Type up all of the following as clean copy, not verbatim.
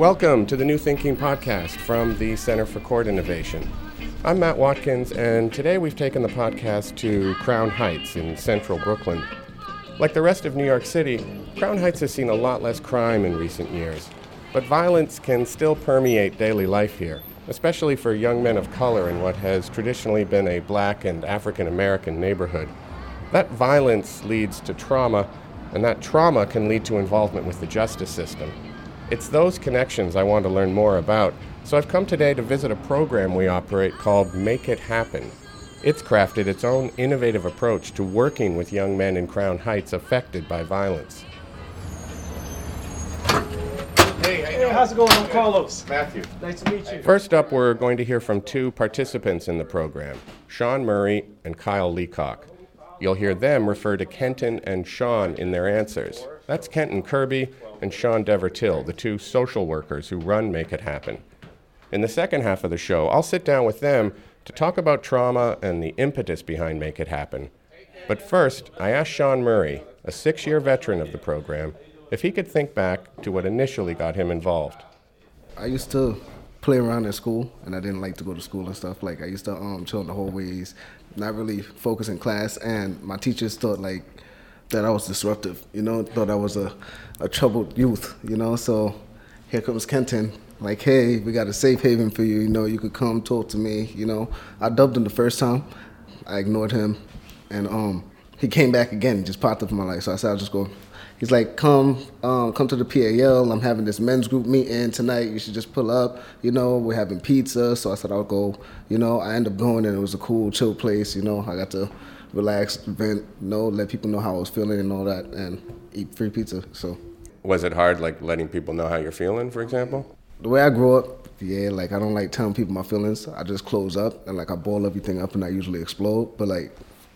Welcome to the New Thinking Podcast from the Center for Court Innovation. I'm Matt Watkins, and today we've taken the podcast to Crown Heights in central Brooklyn. Like the rest of New York City, Crown Heights has seen a lot less crime in recent years, but violence can still permeate daily life here, especially for young men of color in what has traditionally been a black and African-American neighborhood. That violence leads to trauma, and that trauma can lead to involvement with the justice system. It's those connections I want to learn more about, so I've come today to visit a program we operate called Make It Happen. It's crafted its own innovative approach to working with young men in Crown Heights affected by violence. Hey, how's it going? I'm Carlos. Matthew. Nice to meet you. First up, we're going to hear from two participants in the program, Sean Murray and Kyle Leacock. You'll hear them refer to Kenton and Sean in their answers. That's Kenton Kirby and Sean Devertill, the two social workers who run Make It Happen. In the second half of the show, I'll sit down with them to talk about trauma and the impetus behind Make It Happen. But first, I asked Sean Murray, a 6-year veteran of the program, if he could think back to what initially got him involved. I used to play around at school, and I didn't like to go to school and stuff. Like, I used to chill in the hallways, not really focus in class, and my teachers thought, like, that I was disruptive, you know, thought I was a troubled youth, you know. So here comes Kenton, like, hey, we got a safe haven for you, you know, you could come talk to me, you know. I dubbed him the first time, I ignored him, and he came back again, just popped up in my life, so I said, I'll just go. He's like, come to the PAL, I'm having this men's group meeting tonight, you should just pull up, you know, we're having pizza, so I said, I'll go, you know. I ended up going, and it was a cool, chill place, you know. I got to relax, vent, you know, let people know how I was feeling and all that, and eat free pizza, so. Was it hard, like, letting people know how you're feeling, for example? The way I grew up, yeah, like, I don't like telling people my feelings, I just close up, and, like, I ball everything up, and I usually explode, but, like,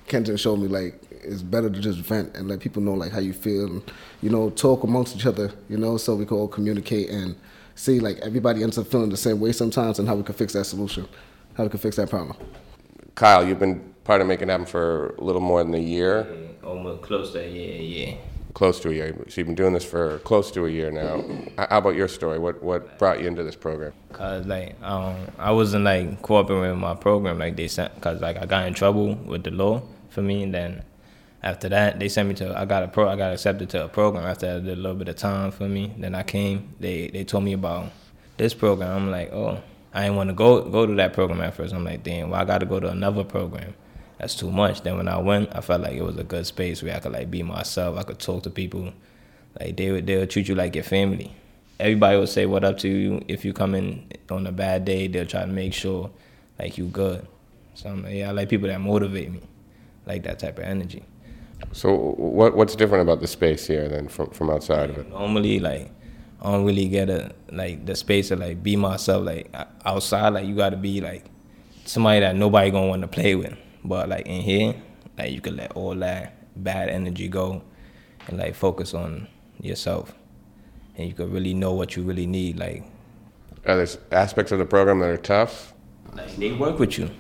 Kenton showed me, like, it's better to just vent and let people know, like, how you feel and, you know, talk amongst each other, you know, so we can all communicate and see, like, everybody ends up feeling the same way sometimes and how we can fix that solution, how we can fix that problem. Kyle, you've been part of Making It Happen for a little more than a year? Almost close to a year, yeah. Close to a year. So you've been doing this for close to a year now. How about your story? What brought you into this program? Cause like I wasn't like cooperating with my program like they sent. Cause like I got in trouble with the law for me, and then after that they sent me to I got accepted to a program. After I did a little bit of time for me, then I came. They told me about this program. I'm like, oh, I didn't want to go to that program at first. I'm like, damn, well, I got to go to another program. That's too much. Then when I went, I felt like it was a good space where I could like be myself. I could talk to people. Like they'll treat you like your family. Everybody will say what up to you. If you come in on a bad day, they'll try to make sure like you good. So I'm like, yeah, I like people that motivate me, like that type of energy. So what's different about the space here than from outside of it? Normally, like I don't really get the space to like be myself. Like outside, like you gotta be like somebody that nobody gonna want to play with. But, like, in here, like, you can let all that bad energy go and, like, focus on yourself. And you can really know what you really need, like. Are there aspects of the program that are tough? Like, they work with you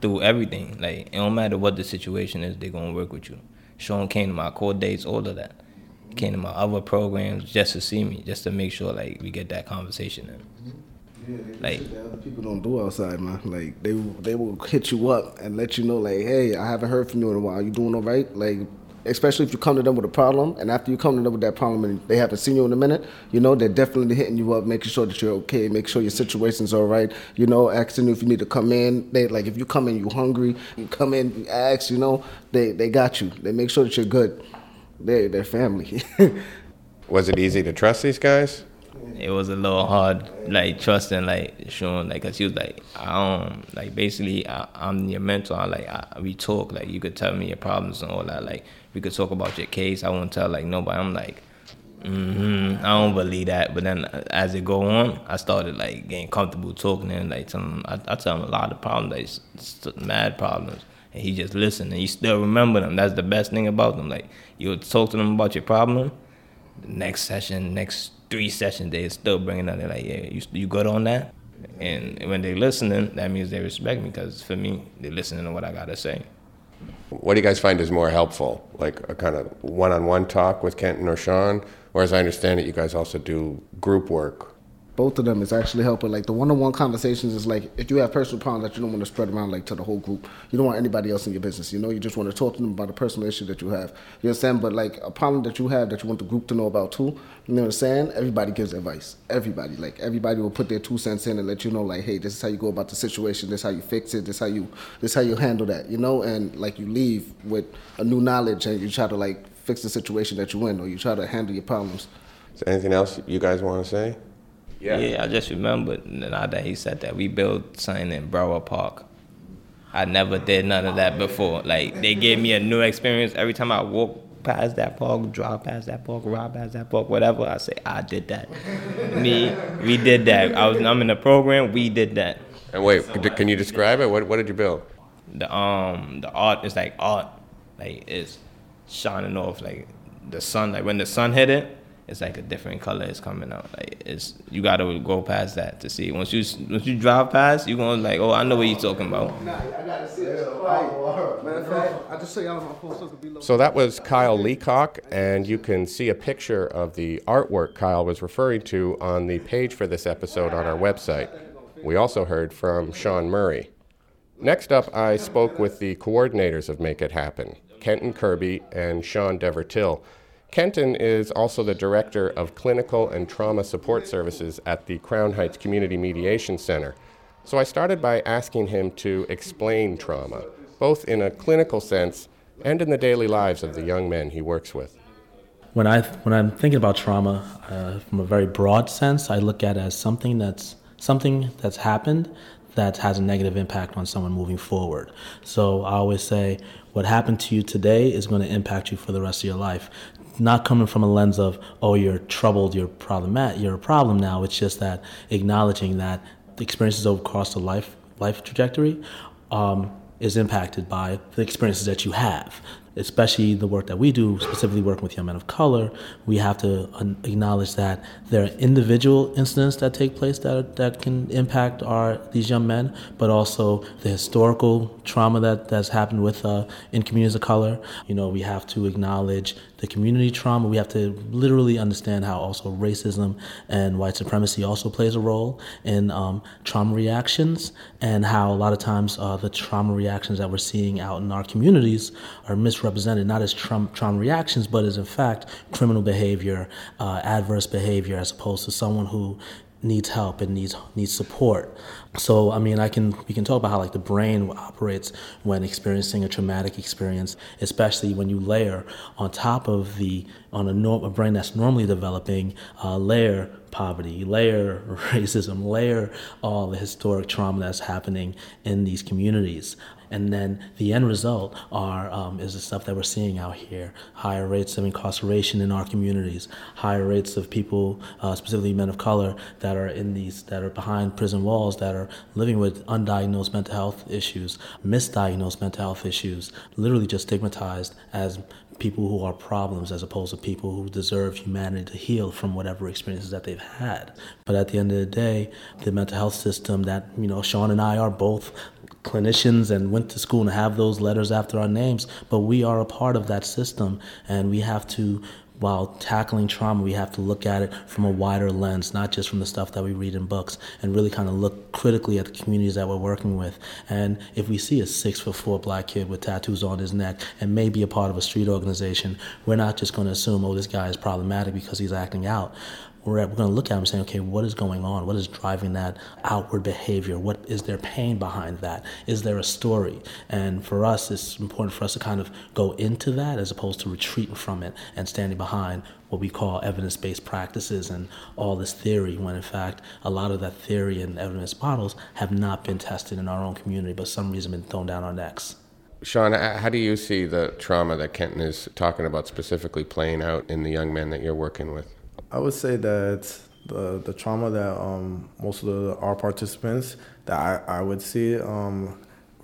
through everything. Like, it don't matter what the situation is, they're going to work with you. Sean came to my court dates, all of that. He came to my other programs just to see me, just to make sure, like, we get that conversation in. Yeah, like shit that other people don't do outside, man. Like they will hit you up and let you know, like, hey, I haven't heard from you in a while. You doing all right? Like, especially if you come to them with a problem, and after you come to them with that problem and they haven't seen you in a minute, you know, they're definitely hitting you up, making sure that you're okay, make sure your situation's all right, you know, asking if you need to come in. They like if you come in, you hungry, you come in, you ask, you know, they got you. They make sure that you're good. They're family. Was it easy to trust these guys? It was a little hard, like, trusting, like, Sean, like, because he was like, I'm your mentor. We talk, like, you could tell me your problems and all that. Like, we could talk about your case. I won't tell, like, nobody. I'm like, I don't believe that. But then as it go on, I started, like, getting comfortable talking and, like, telling him, I tell him a lot of problems, like, mad problems. And he just listened, and he still remember them. That's the best thing about them. Like, you'll talk to them about your problem, next session, next 3 sessions, they're still bringing up. They're like, yeah, you good on that? And when they're listening, that means they respect me, because for me, they're listening to what I got to say. What do you guys find is more helpful? Like a kind of one-on-one talk with Kenton or Sean? Or as I understand it, you guys also do group work. both of them is actually helping. Like the one-on-one conversations is like, if you have personal problems that you don't want to spread around like to the whole group, you don't want anybody else in your business, you know, you just want to talk to them about a personal issue that you have, you know what I'm saying? But like a problem that you have that you want the group to know about too, you know what I'm saying? Everybody gives advice, everybody, like everybody will put their 2 cents in and let you know like, hey, this is how you go about the situation, this is how you fix it, this is how you handle that, you know? And like you leave with a new knowledge and you try to like fix the situation that you're in, or you try to handle your problems. Is there anything else you guys want to say? Yeah, I just remembered now that he said that we built something in Brower Park. I never did none of that before. Like, they gave me a new experience. Every time I walk past that park, drive past that park, ride past that park, whatever, I say, I did that. Me, we did that. I'm in the program, we did that. And wait, can you describe it? What did you build? The art is like art. Like, it's shining off, like, the sun. Like, when the sun hit it, it's like a different color is coming out. Like it's, you gotta go past that to see. Once you drive past, you gonna like, oh, I know what you're talking about. So that was Kyle Leacock, and you can see a picture of the artwork Kyle was referring to on the page for this episode on our website. We also heard from Sean Murray. Next up, I spoke with the coordinators of Make It Happen, Kenton Kirby and Sean Devertill. Kenton is also the Director of Clinical and Trauma Support Services at the Crown Heights Community Mediation Center. So I started by asking him to explain trauma, both in a clinical sense and in the daily lives of the young men he works with. When I'm thinking about trauma from a very broad sense, I look at it as something that's happened that has a negative impact on someone moving forward. So I always say, what happened to you today is going to impact you for the rest of your life. Not coming from a lens of, oh, you're troubled, you're a problem now. It's just that acknowledging that the experiences across the life trajectory is impacted by the experiences that you have, especially the work that we do, specifically working with young men of color. We have to acknowledge that there are individual incidents that take place that can impact these young men, but also the historical trauma that's happened with in communities of color. You know, we have to acknowledge the community trauma. We have to literally understand how also racism and white supremacy also plays a role in trauma reactions, and how a lot of times the trauma reactions that we're seeing out in our communities are misrepresented, not as trauma reactions, but as in fact criminal behavior, adverse behavior, as opposed to someone who needs help and needs support. So I mean, we can talk about how like the brain operates when experiencing a traumatic experience, especially when you layer on top of a brain that's normally developing, layer poverty, layer racism, layer all the historic trauma that's happening in these communities. And then the end result is the stuff that we're seeing out here: higher rates of incarceration in our communities, higher rates of people, specifically men of color, that are behind prison walls, that are living with undiagnosed mental health issues, misdiagnosed mental health issues, literally just stigmatized as people who are problems, as opposed to people who deserve humanity to heal from whatever experiences that they've had. But at the end of the day, the mental health system that, you know, Sean and I are both clinicians and went to school and have those letters after our names, but we are a part of that system, and we have to, while tackling trauma, we have to look at it from a wider lens, not just from the stuff that we read in books, and really kind of look critically at the communities that we're working with. And if we see a 6'4" black kid with tattoos on his neck and maybe a part of a street organization, we're not just going to assume, oh, this guy is problematic because he's acting out. We're going to look at them and say, okay, what is going on? What is driving that outward behavior? What is there pain behind that? Is there a story? And for us, it's important for us to kind of go into that as opposed to retreating from it and standing behind what we call evidence-based practices and all this theory, when in fact a lot of that theory and evidence models have not been tested in our own community, but for some reason been thrown down our necks. Sean, how do you see the trauma that Kenton is talking about specifically playing out in the young men that you're working with? I would say that the trauma that most of our participants that I would see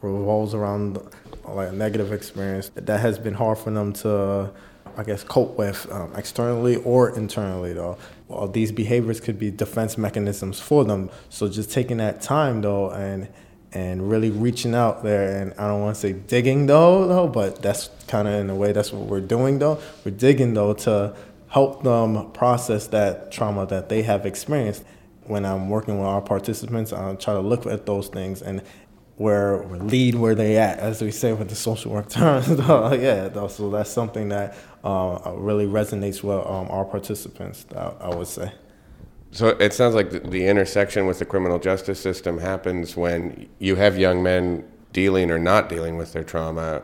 revolves around like a negative experience that has been hard for them to, I guess, cope with externally or internally, though. Well, these behaviors could be defense mechanisms for them. So just taking that time, though, and really reaching out there, and I don't want to say digging, though, but that's kind of in a way that's what we're doing, though. We're digging, though, to help them process that trauma that they have experienced. when I'm working with our participants, I try to look at those things and lead where they at, as we say with the social work terms. So that's something that really resonates with our participants, I would say. So it sounds like the intersection with the criminal justice system happens when you have young men dealing or not dealing with their trauma.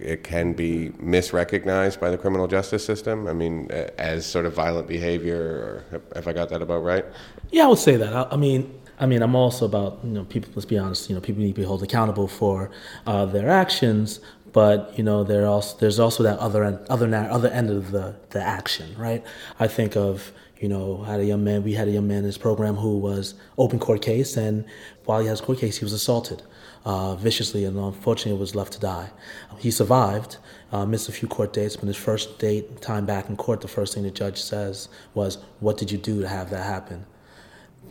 It can be misrecognized by the criminal justice system, I mean, as sort of violent behavior, or have I got that about right? Yeah, I would say that. I mean, I'm also about, people, let's be honest, people need to be held accountable for their actions, but, there's also that other end of the action, right? I think of, we had a young man in this program who was open court case, and while he had his court case, he was assaulted viciously, and unfortunately was left to die. He survived, missed a few court dates, but his first date time back in court, the first thing the judge says was, "What did you do to have that happen?"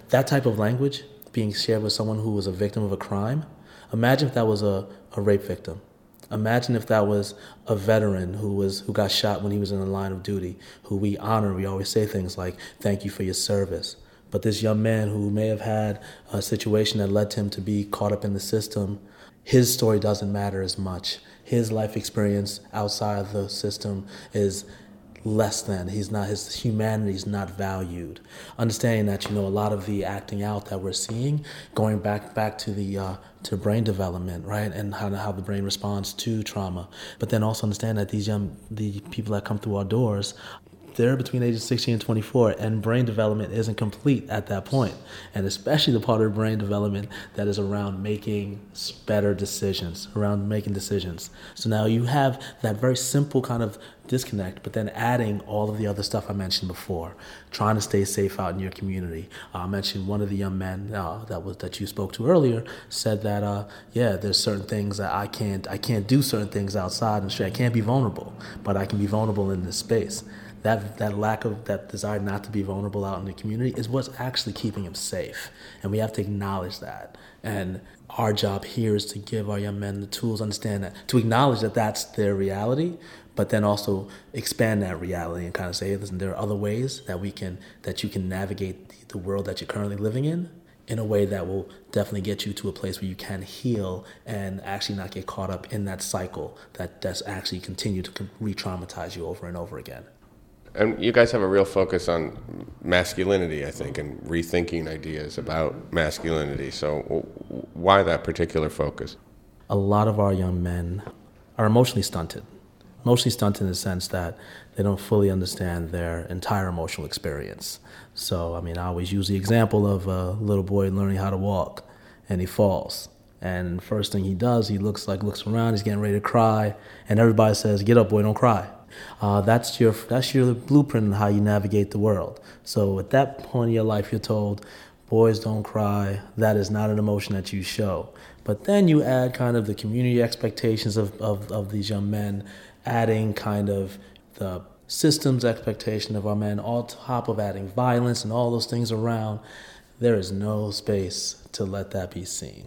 That type of language being shared with someone who was a victim of a crime. Imagine if that was a rape victim. Imagine if that was a veteran who got shot when he was in the line of duty, who we honor. We always say things like, "Thank you for your service." But this young man who may have had a situation that led him to be caught up in the system, his story doesn't matter as much. His life experience outside of the system is less than. His humanity is not valued. Understanding that, a lot of the acting out that we're seeing, going back to the to brain development, right, and how the brain responds to trauma. But then also understand that the people that come through our doors, they're between ages 16 and 24, and brain development isn't complete at that point. And especially the part of brain development that is around making better decisions, So now you have that very simple kind of disconnect, but then adding all of the other stuff I mentioned before, trying to stay safe out in your community. I mentioned one of the young men that you spoke to earlier said that there's certain things that I can't do certain things outside and straight. I can't be vulnerable, but I can be vulnerable in this space. That lack of that desire not to be vulnerable out in the community is what's actually keeping him safe, and we have to acknowledge that. And our job here is to give our young men the tools, understand that, to acknowledge that that's their reality, but then also expand that reality and kind of say, listen, there are other ways that you can navigate the world that you're currently living in a way that will definitely get you to a place where you can heal and actually not get caught up in that cycle that's actually continued to re-traumatize you over and over again. And you guys have a real focus on masculinity, I think, and rethinking ideas about masculinity. So why that particular focus? A lot of our young men are emotionally stunted in the sense that they don't fully understand their entire emotional experience. So, I mean, I always use the example of a little boy learning how to walk, and he falls. And first thing he does, he looks around, he's getting ready to cry, and everybody says, "Get up, boy, don't cry." That's your blueprint on how you navigate the world. So at that point in your life, you're told, boys don't cry. That is not an emotion that you show. But then you add kind of the community expectations of these young men, adding kind of the systems expectation of our men, on top of adding violence and all those things around. There is no space to let that be seen.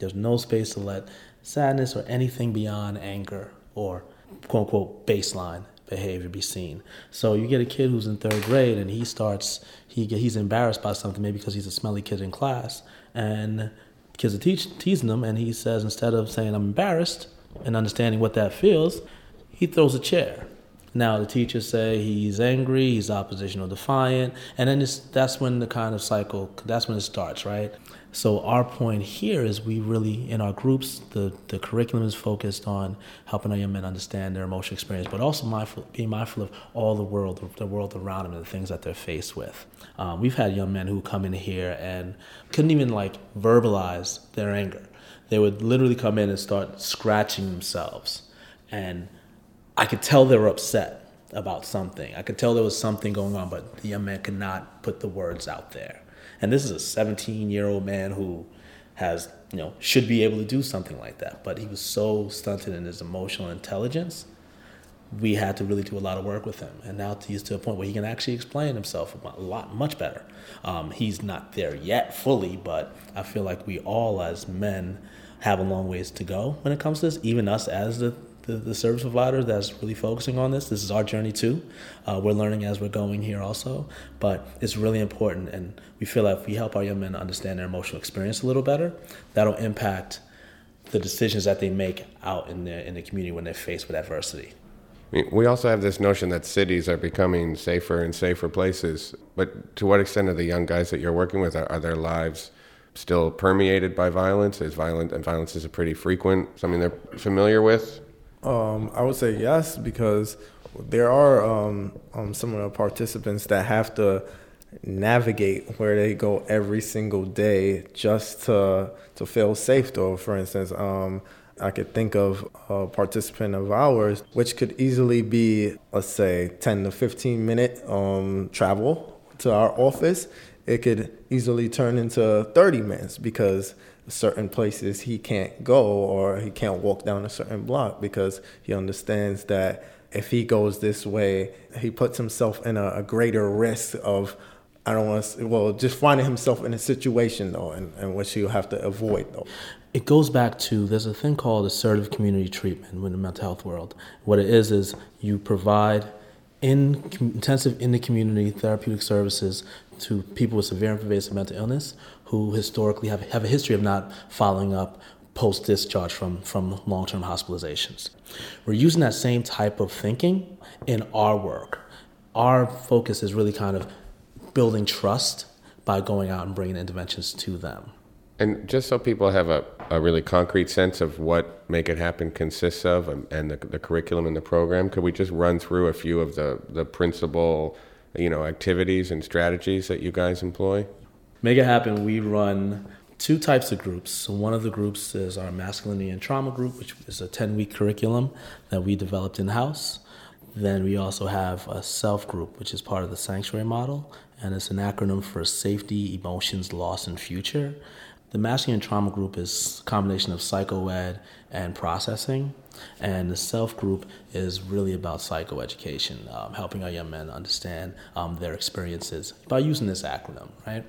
There's no space to let sadness or anything beyond anger or quote-unquote baseline behavior be seen. So you get a kid who's in third grade and he's embarrassed by something, maybe because he's a smelly kid in class, and kids are teasing him, and he says, instead of saying I'm embarrassed and understanding what that feels, he throws a chair. Now the teachers say he's angry, he's oppositional defiant, and then that's when the kind of cycle, that's when it starts, right? So our point here is we really, in our groups, the curriculum is focused on helping our young men understand their emotional experience, but also being mindful of all the world around them and the things that they're faced with. We've had young men who come in here and couldn't even verbalize their anger. They would literally come in and start scratching themselves, and I could tell they were upset about something. I could tell there was something going on, but the young man could not put the words out there. And this is a 17-year-old man who has, should be able to do something like that. But he was so stunted in his emotional intelligence, we had to really do a lot of work with him. And now he's to a point where he can actually explain himself much better. He's not there yet fully, but I feel like we all as men have a long ways to go when it comes to this, even us as the the service provider that's really focusing on this. This is our journey too. We're learning as we're going here also, but it's really important. And we feel that if we help our young men understand their emotional experience a little better, that'll impact the decisions that they make out in the community when they're faced with adversity. We also have this notion that cities are becoming safer and safer places, but to what extent are the young guys that you're working with, are their lives still permeated by violence? Violence is a pretty frequent, something they're familiar with? I would say yes, because there are some of the participants that have to navigate where they go every single day just to feel safe, though, for instance. I could think of a participant of ours, which could easily be, let's say, 10 to 15 minute travel to our office. It could easily turn into 30 minutes because certain places he can't go, or he can't walk down a certain block because he understands that if he goes this way, he puts himself in a greater risk of, just finding himself in a situation, though, in which he'll have to avoid, though. It goes back to, there's a thing called assertive community treatment in the mental health world. What it is you provide intensive in the community therapeutic services to people with severe and pervasive mental illness who historically have a history of not following up post-discharge from long-term hospitalizations. We're using that same type of thinking in our work. Our focus is really kind of building trust by going out and bringing interventions to them. And just so people have a really concrete sense of what Make It Happen consists of and the curriculum and the program, could we just run through a few of the principal, activities and strategies that you guys employ? Make It Happen, we run two types of groups. So one of the groups is our masculinity and trauma group, which is a 10-week curriculum that we developed in-house. Then we also have a self group, which is part of the sanctuary model, and it's an acronym for safety, emotions, loss, and future. The masculine trauma group is a combination of psychoed and processing, and the self group is really about psychoeducation, helping our young men understand their experiences by using this acronym, right?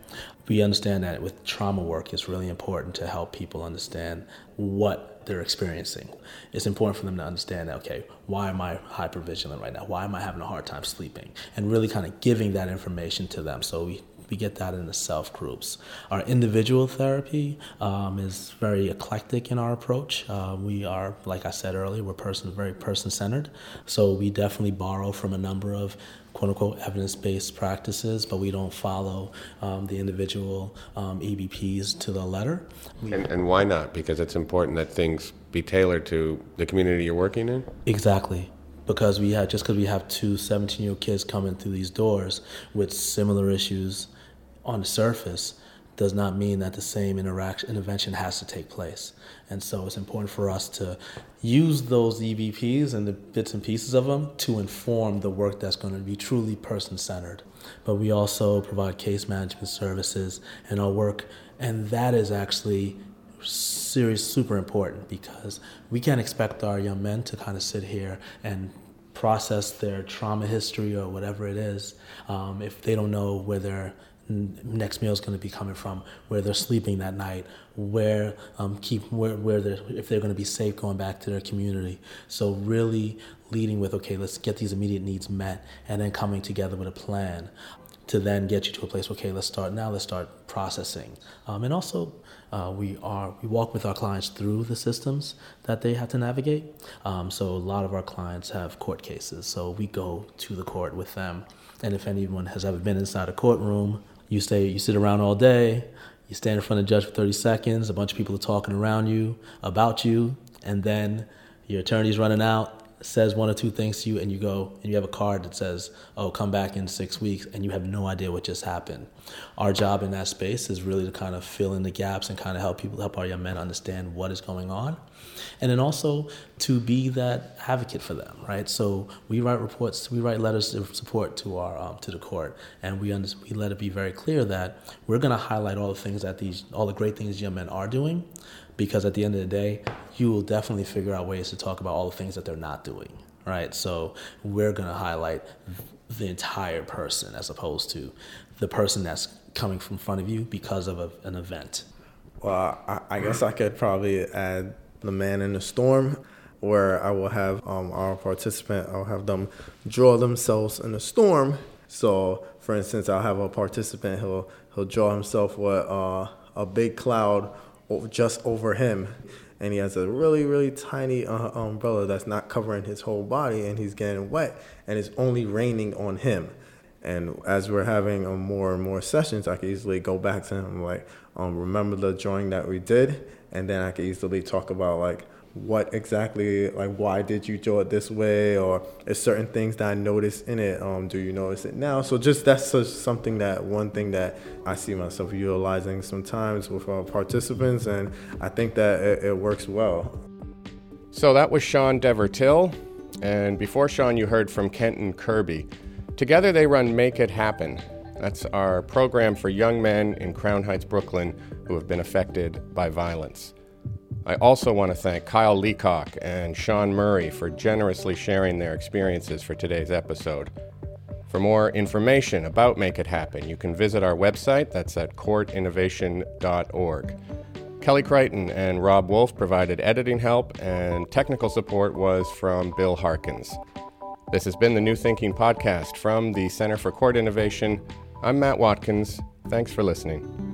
We understand that with trauma work, it's really important to help people understand what they're experiencing. It's important for them to understand that, okay, why am I hypervigilant right now? Why am I having a hard time sleeping? And really kind of giving that information to them. So we get that in the self groups. Our individual therapy is very eclectic in our approach. We are, like I said earlier, we're very person-centered. So we definitely borrow from a number of quote-unquote evidence-based practices, but we don't follow the individual EBPs to the letter. And why not? Because it's important that things be tailored to the community you're working in? Exactly. Because we have two 17-year-old kids coming through these doors with similar issues on the surface does not mean that the same intervention has to take place. And so it's important for us to use those EBPs and the bits and pieces of them to inform the work that's going to be truly person-centered. But we also provide case management services in our work, and that is actually super important, because we can't expect our young men to kind of sit here and process their trauma history or whatever it is if they don't know where their next meal is going to be coming from, where they're sleeping that night, if they're going to be safe going back to their community. So really leading with, okay, let's get these immediate needs met, and then coming together with a plan to then get you to a place, okay, let's start processing. And also we walk with our clients through the systems that they have to navigate. So a lot of our clients have court cases. So we go to the court with them. And if anyone has ever been inside a courtroom, you sit around all day, you stand in front of the judge for 30 seconds, a bunch of people are talking around you, about you, and then your attorney's running out, says one or two things to you, and you go and you have a card that says, oh, come back in 6 weeks, and you have no idea what just happened. Our job in that space is really to kind of fill in the gaps and kind of help our young men understand what is going on, and then also to be that advocate for them, right? So we write reports, we write letters of support to our to the court, and we let it be very clear that we're going to highlight all the great things young men are doing, because at the end of the day, you will definitely figure out ways to talk about all the things that they're not doing, right? So we're going to highlight the entire person as opposed to the person that's coming from front of you because of an event. Well, I guess I could probably add the man in the storm. where I will have our participant, I'll have them draw themselves in a storm. So, for instance, I'll have a participant, he'll draw himself with a big cloud just over him. And he has a really, really tiny umbrella that's not covering his whole body, and he's getting wet, and it's only raining on him. And as we're having more and more sessions, I can easily go back to him, like, remember the drawing that we did? And then I can easily talk about, like, what exactly, like, why did you draw it this way? Or is certain things that I noticed in it, do you notice it now? So just that's just one thing that I see myself utilizing sometimes with our participants, and I think that it works well. So that was Sean Devertill, and before Sean, you heard from Kenton Kirby. Together they run Make It Happen. That's our program for young men in Crown Heights, Brooklyn, who have been affected by violence. I also want to thank Kyle Leacock and Sean Murray for generously sharing their experiences for today's episode. For more information about Make It Happen, you can visit our website. That's at courtinnovation.org. Kelly Crichton and Rob Wolf provided editing help, and technical support was from Bill Harkins. This has been the New Thinking Podcast from the Center for Court Innovation. I'm Matt Watkins. Thanks for listening.